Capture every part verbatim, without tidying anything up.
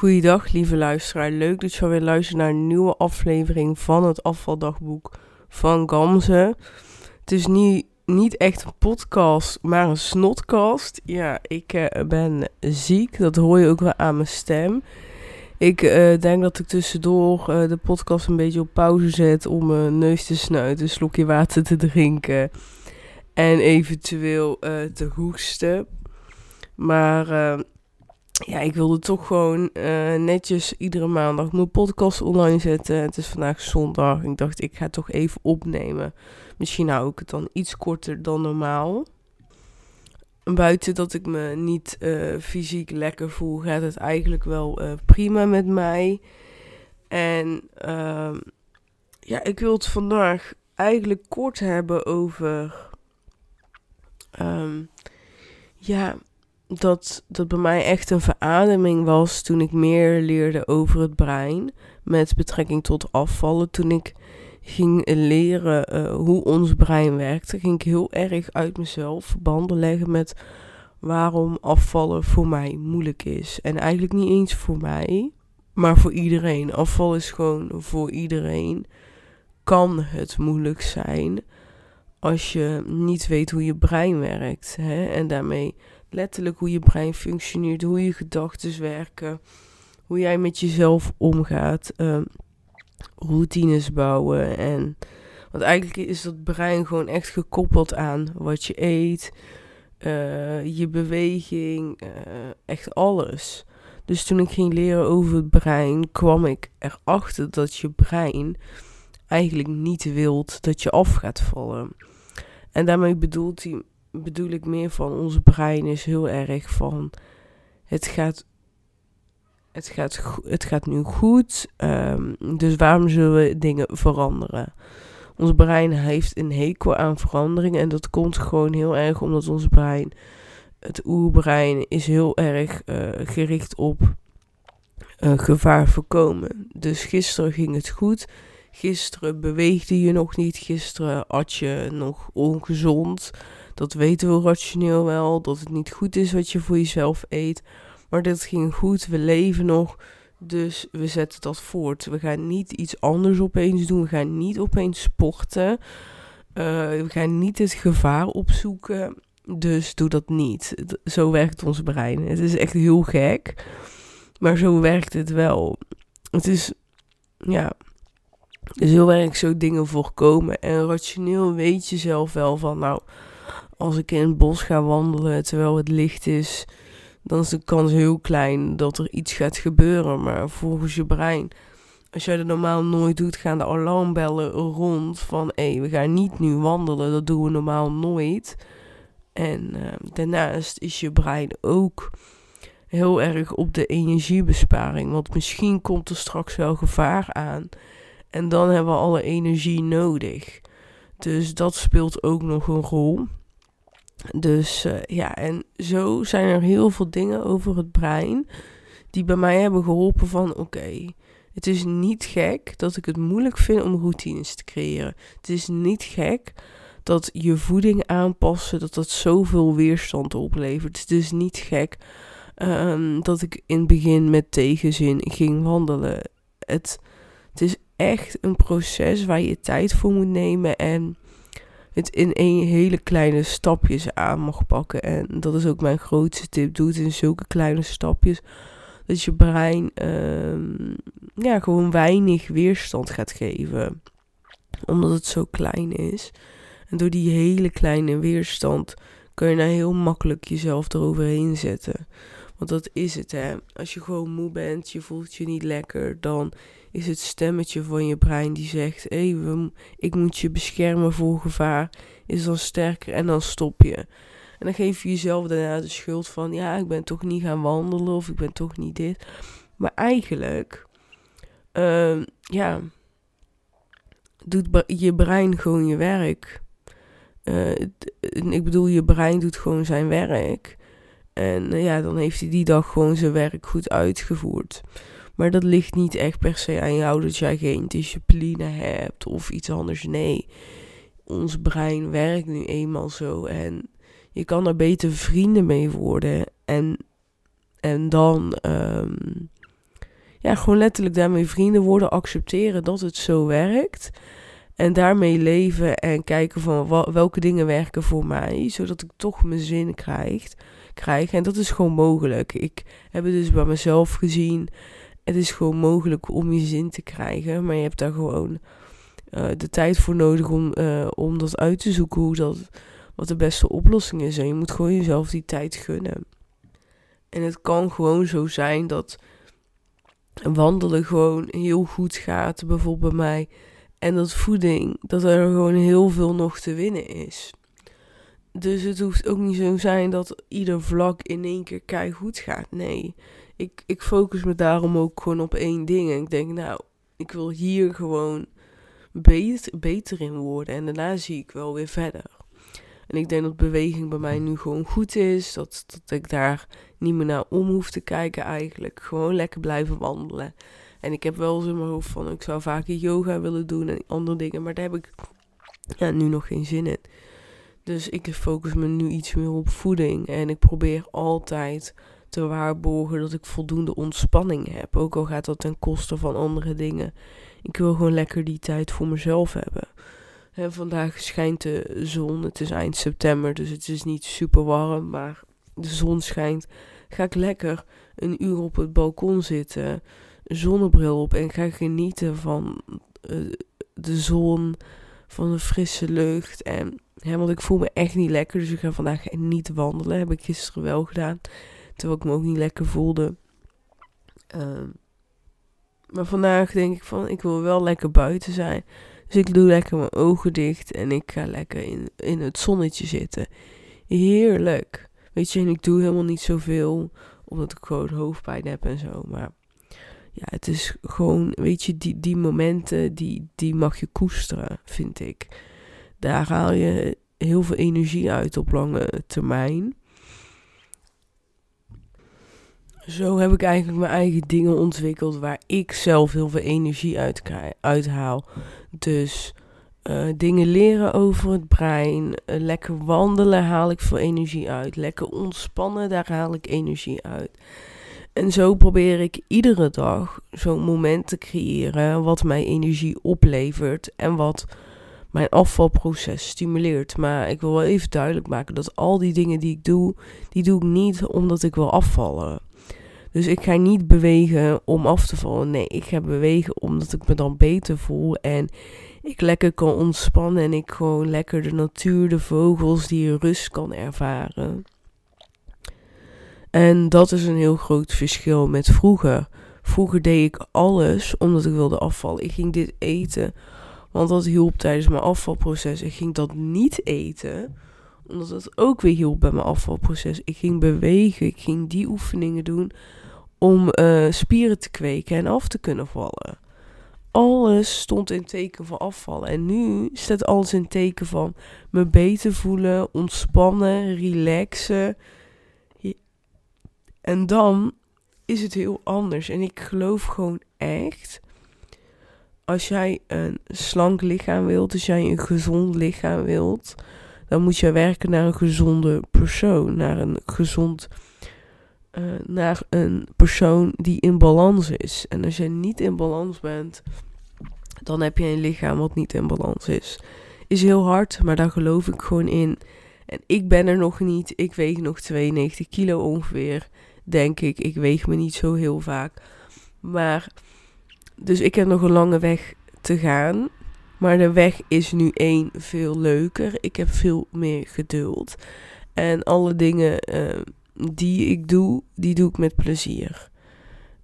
Goeiedag lieve luisteraar, leuk dat je weer luistert naar een nieuwe aflevering van het Afvaldagboek van Gamze. Het is nu niet echt een podcast, maar een snotcast. Ja, ik uh, ben ziek, dat hoor je ook wel aan mijn stem. Ik uh, denk dat ik tussendoor uh, de podcast een beetje op pauze zet om mijn neus te snuiten, een slokje water te drinken en eventueel uh, te hoesten. Maar... Uh, Ja, ik wilde toch gewoon uh, netjes iedere maandag mijn podcast online zetten. Het is vandaag zondag. Ik dacht, ik ga het toch even opnemen. Misschien hou ik het dan iets korter dan normaal. Buiten dat ik me niet uh, fysiek lekker voel, gaat het eigenlijk wel uh, prima met mij. En uh, ja, ik wil het vandaag eigenlijk kort hebben over... Um, ja... Dat, dat bij mij echt een verademing was toen ik meer leerde over het brein met betrekking tot afvallen. Toen ik ging leren uh, hoe ons brein werkte, ging ik heel erg uit mezelf verbanden leggen met waarom afvallen voor mij moeilijk is. En eigenlijk niet eens voor mij, maar voor iedereen. Afval is gewoon voor iedereen. Kan het moeilijk zijn als je niet weet hoe je brein werkt, hè? En daarmee... Letterlijk hoe je brein functioneert, hoe je gedachten werken, hoe jij met jezelf omgaat, um, routines bouwen. En, want eigenlijk is dat brein gewoon echt gekoppeld aan wat je eet, uh, je beweging, uh, echt alles. Dus toen ik ging leren over het brein, kwam ik erachter dat je brein eigenlijk niet wilt dat je af gaat vallen. En daarmee bedoelt hij... bedoel ik meer van, ons brein is heel erg van, het gaat, het gaat, het gaat nu goed, um, dus waarom zullen we dingen veranderen? Ons brein heeft een hekel aan verandering en dat komt gewoon heel erg omdat ons brein, het oerbrein, is heel erg uh, gericht op uh, gevaar voorkomen. Dus gisteren ging het goed, gisteren beweegde je nog niet, gisteren at je nog ongezond. Dat weten we rationeel wel, dat het niet goed is wat je voor jezelf eet. Maar dit ging goed, we leven nog, dus we zetten dat voort. We gaan niet iets anders opeens doen, we gaan niet opeens sporten. Uh, we gaan niet het gevaar opzoeken, dus doe dat niet. Zo werkt ons brein. Het is echt heel gek, maar zo werkt het wel. Het is, ja... Dus heel erg zo dingen voorkomen. En rationeel weet je zelf wel van, nou, als ik in het bos ga wandelen terwijl het licht is, dan is de kans heel klein dat er iets gaat gebeuren. Maar volgens je brein, als jij dat normaal nooit doet, gaan de alarmbellen rond van, hé, hey, we gaan niet nu wandelen, dat doen we normaal nooit. En uh, daarnaast is je brein ook heel erg op de energiebesparing. Want misschien komt er straks wel gevaar aan. En dan hebben we alle energie nodig. Dus dat speelt ook nog een rol. Dus uh, ja, en zo zijn er heel veel dingen over het brein die bij mij hebben geholpen van, oké, okay, het is niet gek dat ik het moeilijk vind om routines te creëren. Het is niet gek dat je voeding aanpassen, dat dat zoveel weerstand oplevert. Het is niet gek um, dat ik in het begin met tegenzin ging wandelen. Het, het is echt een proces waar je tijd voor moet nemen en het in één hele kleine stapjes aan mag pakken. En dat is ook mijn grootste tip. Doe het in zulke kleine stapjes dat je brein uh, ja, gewoon weinig weerstand gaat geven. Omdat het zo klein is. En door die hele kleine weerstand kun je nou heel makkelijk jezelf eroverheen zetten. Want dat is het, hè. Als je gewoon moe bent, je voelt je niet lekker, dan is het stemmetje van je brein die zegt, hé, hey, ik moet je beschermen voor gevaar, is dan sterker en dan stop je. En dan geef je jezelf daarna de schuld van, ja, ik ben toch niet gaan wandelen of ik ben toch niet dit. Maar eigenlijk, uh, ja, doet je brein gewoon je werk. Uh, ik bedoel, je brein doet gewoon zijn werk. En uh, ja, dan heeft hij die dag gewoon zijn werk goed uitgevoerd. Maar dat ligt niet echt per se aan jou dat jij geen discipline hebt of iets anders. Nee, ons brein werkt nu eenmaal zo. En je kan er beter vrienden mee worden. En, en dan um, ja, gewoon letterlijk daarmee vrienden worden, accepteren dat het zo werkt. En daarmee leven en kijken van wel, welke dingen werken voor mij, zodat ik toch mijn zin krijg, krijg. En dat is gewoon mogelijk. Ik heb het dus bij mezelf gezien. Het is gewoon mogelijk om je zin te krijgen, maar je hebt daar gewoon uh, de tijd voor nodig om, uh, om dat uit te zoeken, hoe dat, wat de beste oplossing is. En je moet gewoon jezelf die tijd gunnen. En het kan gewoon zo zijn dat wandelen gewoon heel goed gaat, bijvoorbeeld bij mij. En dat voeding, dat er gewoon heel veel nog te winnen is. Dus het hoeft ook niet zo te zijn dat ieder vlak in één keer kei goed gaat. Nee, ik, ik focus me daarom ook gewoon op één ding. En ik denk, nou, ik wil hier gewoon beter, beter in worden. En daarna zie ik wel weer verder. En ik denk dat beweging bij mij nu gewoon goed is. Dat, dat ik daar niet meer naar om hoef te kijken eigenlijk. Gewoon lekker blijven wandelen. En ik heb wel eens in mijn hoofd van, ik zou vaker yoga willen doen en andere dingen. Maar daar heb ik ja, nu nog geen zin in. Dus ik focus me nu iets meer op voeding. En ik probeer altijd te waarborgen dat ik voldoende ontspanning heb. Ook al gaat dat ten koste van andere dingen. Ik wil gewoon lekker die tijd voor mezelf hebben. En vandaag schijnt de zon. Het is eind september, dus het is niet super warm. Maar de zon schijnt. Ga ik lekker een uur op het balkon zitten, zonnebril op en ga genieten van uh, de zon, van de frisse lucht. En, hè, want ik voel me echt niet lekker, dus ik ga vandaag niet wandelen. Heb ik gisteren wel gedaan, terwijl ik me ook niet lekker voelde. Uh, maar vandaag denk ik van, ik wil wel lekker buiten zijn. Dus ik doe lekker mijn ogen dicht en ik ga lekker in, in het zonnetje zitten. Heerlijk. Weet je, en ik doe helemaal niet zoveel, omdat ik gewoon hoofdpijn heb en zo, maar ja, het is gewoon, weet je, die, die momenten, die, die mag je koesteren, vind ik. Daar haal je heel veel energie uit op lange termijn. Zo heb ik eigenlijk mijn eigen dingen ontwikkeld waar ik zelf heel veel energie uit krijg, uithaal. Dus uh, dingen leren over het brein, uh, lekker wandelen haal ik veel energie uit. Lekker ontspannen, daar haal ik energie uit. En zo probeer ik iedere dag zo'n moment te creëren wat mij energie oplevert en wat mijn afvalproces stimuleert. Maar ik wil wel even duidelijk maken dat al die dingen die ik doe, die doe ik niet omdat ik wil afvallen. Dus ik ga niet bewegen om af te vallen. Nee, ik ga bewegen omdat ik me dan beter voel en ik lekker kan ontspannen en ik gewoon lekker de natuur, de vogels, die rust kan ervaren. En dat is een heel groot verschil met vroeger. Vroeger deed ik alles omdat ik wilde afvallen. Ik ging dit eten, want dat hielp tijdens mijn afvalproces. Ik ging dat niet eten, omdat dat ook weer hielp bij mijn afvalproces. Ik ging bewegen, ik ging die oefeningen doen om uh, spieren te kweken en af te kunnen vallen. Alles stond in teken van afvallen. En nu staat alles in teken van me beter voelen, ontspannen, relaxen. En dan is het heel anders. En ik geloof gewoon echt, als jij een slank lichaam wilt, als jij een gezond lichaam wilt, dan moet je werken naar een gezonde persoon. Naar een gezond, uh, naar een persoon die in balans is. En als jij niet in balans bent, dan heb je een lichaam wat niet in balans is. Is heel hard, maar daar geloof ik gewoon in. En ik ben er nog niet. Ik weeg nog tweeënnegentig kilo ongeveer, denk ik. Ik weeg me niet zo heel vaak. Maar, dus ik heb nog een lange weg te gaan. Maar de weg is nu één veel leuker. Ik heb veel meer geduld. En alle dingen uh, die ik doe, die doe ik met plezier.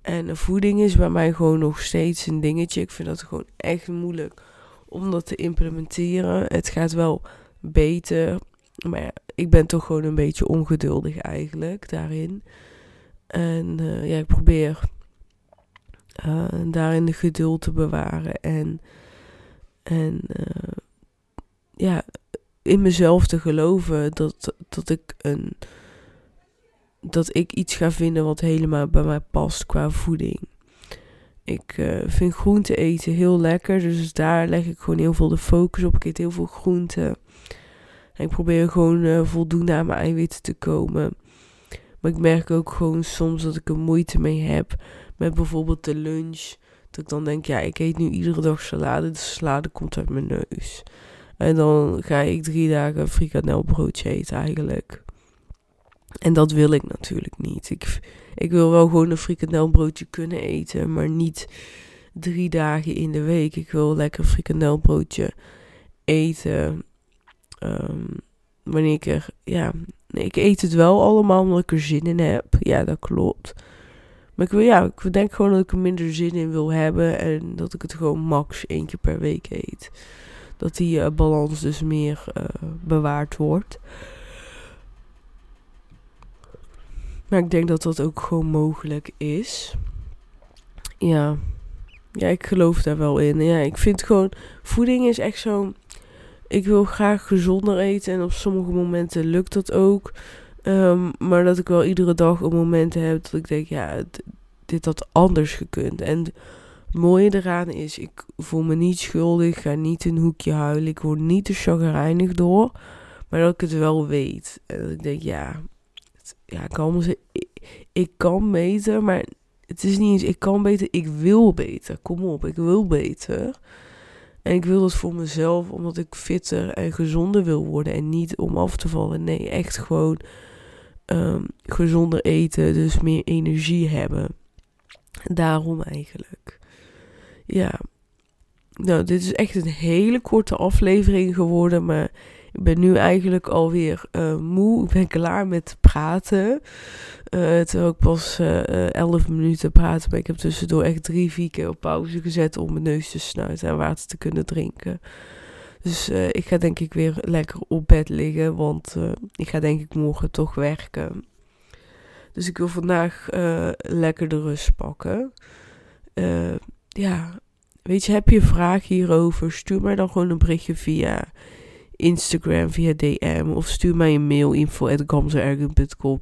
En voeding is bij mij gewoon nog steeds een dingetje. Ik vind dat gewoon echt moeilijk om dat te implementeren. Het gaat wel beter. Maar ja, ik ben toch gewoon een beetje ongeduldig eigenlijk daarin. En uh, ja, ik probeer uh, daarin de geduld te bewaren. En, en uh, ja, in mezelf te geloven dat, dat, ik een, dat ik iets ga vinden wat helemaal bij mij past qua voeding. Ik uh, vind groente eten heel lekker, dus daar leg ik gewoon heel veel de focus op. Ik eet heel veel groenten. Ik probeer gewoon uh, voldoende aan mijn eiwitten te komen. Maar ik merk ook gewoon soms dat ik er moeite mee heb met bijvoorbeeld de lunch. Dat ik dan denk, ja, ik eet nu iedere dag salade. De salade komt uit mijn neus. En dan ga ik drie dagen frikandelbroodje eten eigenlijk. En dat wil ik natuurlijk niet. Ik, ik wil wel gewoon een frikandelbroodje kunnen eten, maar niet drie dagen in de week. Ik wil lekker een frikandelbroodje eten. Um, wanneer ik er... Ja, nee, ik eet het wel allemaal omdat ik er zin in heb. Ja, dat klopt. Maar ik wil, ja, ik denk gewoon dat ik er minder zin in wil hebben. En dat ik het gewoon max één keer per week eet. Dat die uh, balans dus meer uh, bewaard wordt. Maar ik denk dat dat ook gewoon mogelijk is. Ja. Ja, ik geloof daar wel in. Ja, ik vind gewoon... Voeding is echt zo'n... Ik wil graag gezonder eten. En op sommige momenten lukt dat ook. Um, maar dat ik wel iedere dag een moment heb dat ik denk... Ja, d- dit had anders gekund. En het mooie eraan is... Ik voel me niet schuldig. Ik ga niet in een hoekje huilen. Ik word niet te chagrijnig door. Maar dat ik het wel weet. En dat ik denk, ja... Ja, ik kan, ik, ik kan beter, maar het is niet eens ik kan beter, ik wil beter. Kom op, ik wil beter. En ik wil dat voor mezelf, omdat ik fitter en gezonder wil worden. En niet om af te vallen. Nee, echt gewoon um, gezonder eten, dus meer energie hebben. Daarom eigenlijk. Ja, nou, dit is echt een hele korte aflevering geworden, maar... Ik ben nu eigenlijk alweer uh, moe. Ik ben klaar met praten. Uh, terwijl ik pas uh, elf minuten praat. Maar ik heb tussendoor echt drie, vier keer op pauze gezet om mijn neus te snuiten en water te kunnen drinken. Dus uh, ik ga denk ik weer lekker op bed liggen. Want uh, ik ga denk ik morgen toch werken. Dus ik wil vandaag uh, lekker de rust pakken. Uh, ja, weet je, heb je vragen hierover? Stuur mij dan gewoon een berichtje via... Instagram via D M of stuur mij een mail info at gamze dot com.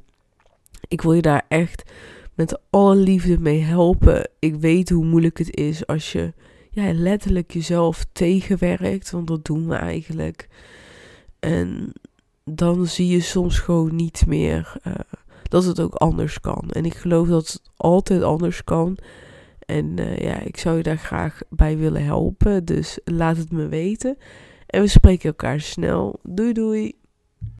Ik wil je daar echt met alle liefde mee helpen. Ik weet hoe moeilijk het is als je ja, letterlijk jezelf tegenwerkt, want dat doen we eigenlijk. En dan zie je soms gewoon niet meer uh, dat het ook anders kan. En ik geloof dat het altijd anders kan. En uh, ja, ik zou je daar graag bij willen helpen, dus laat het me weten. En we spreken elkaar snel. Doei doei!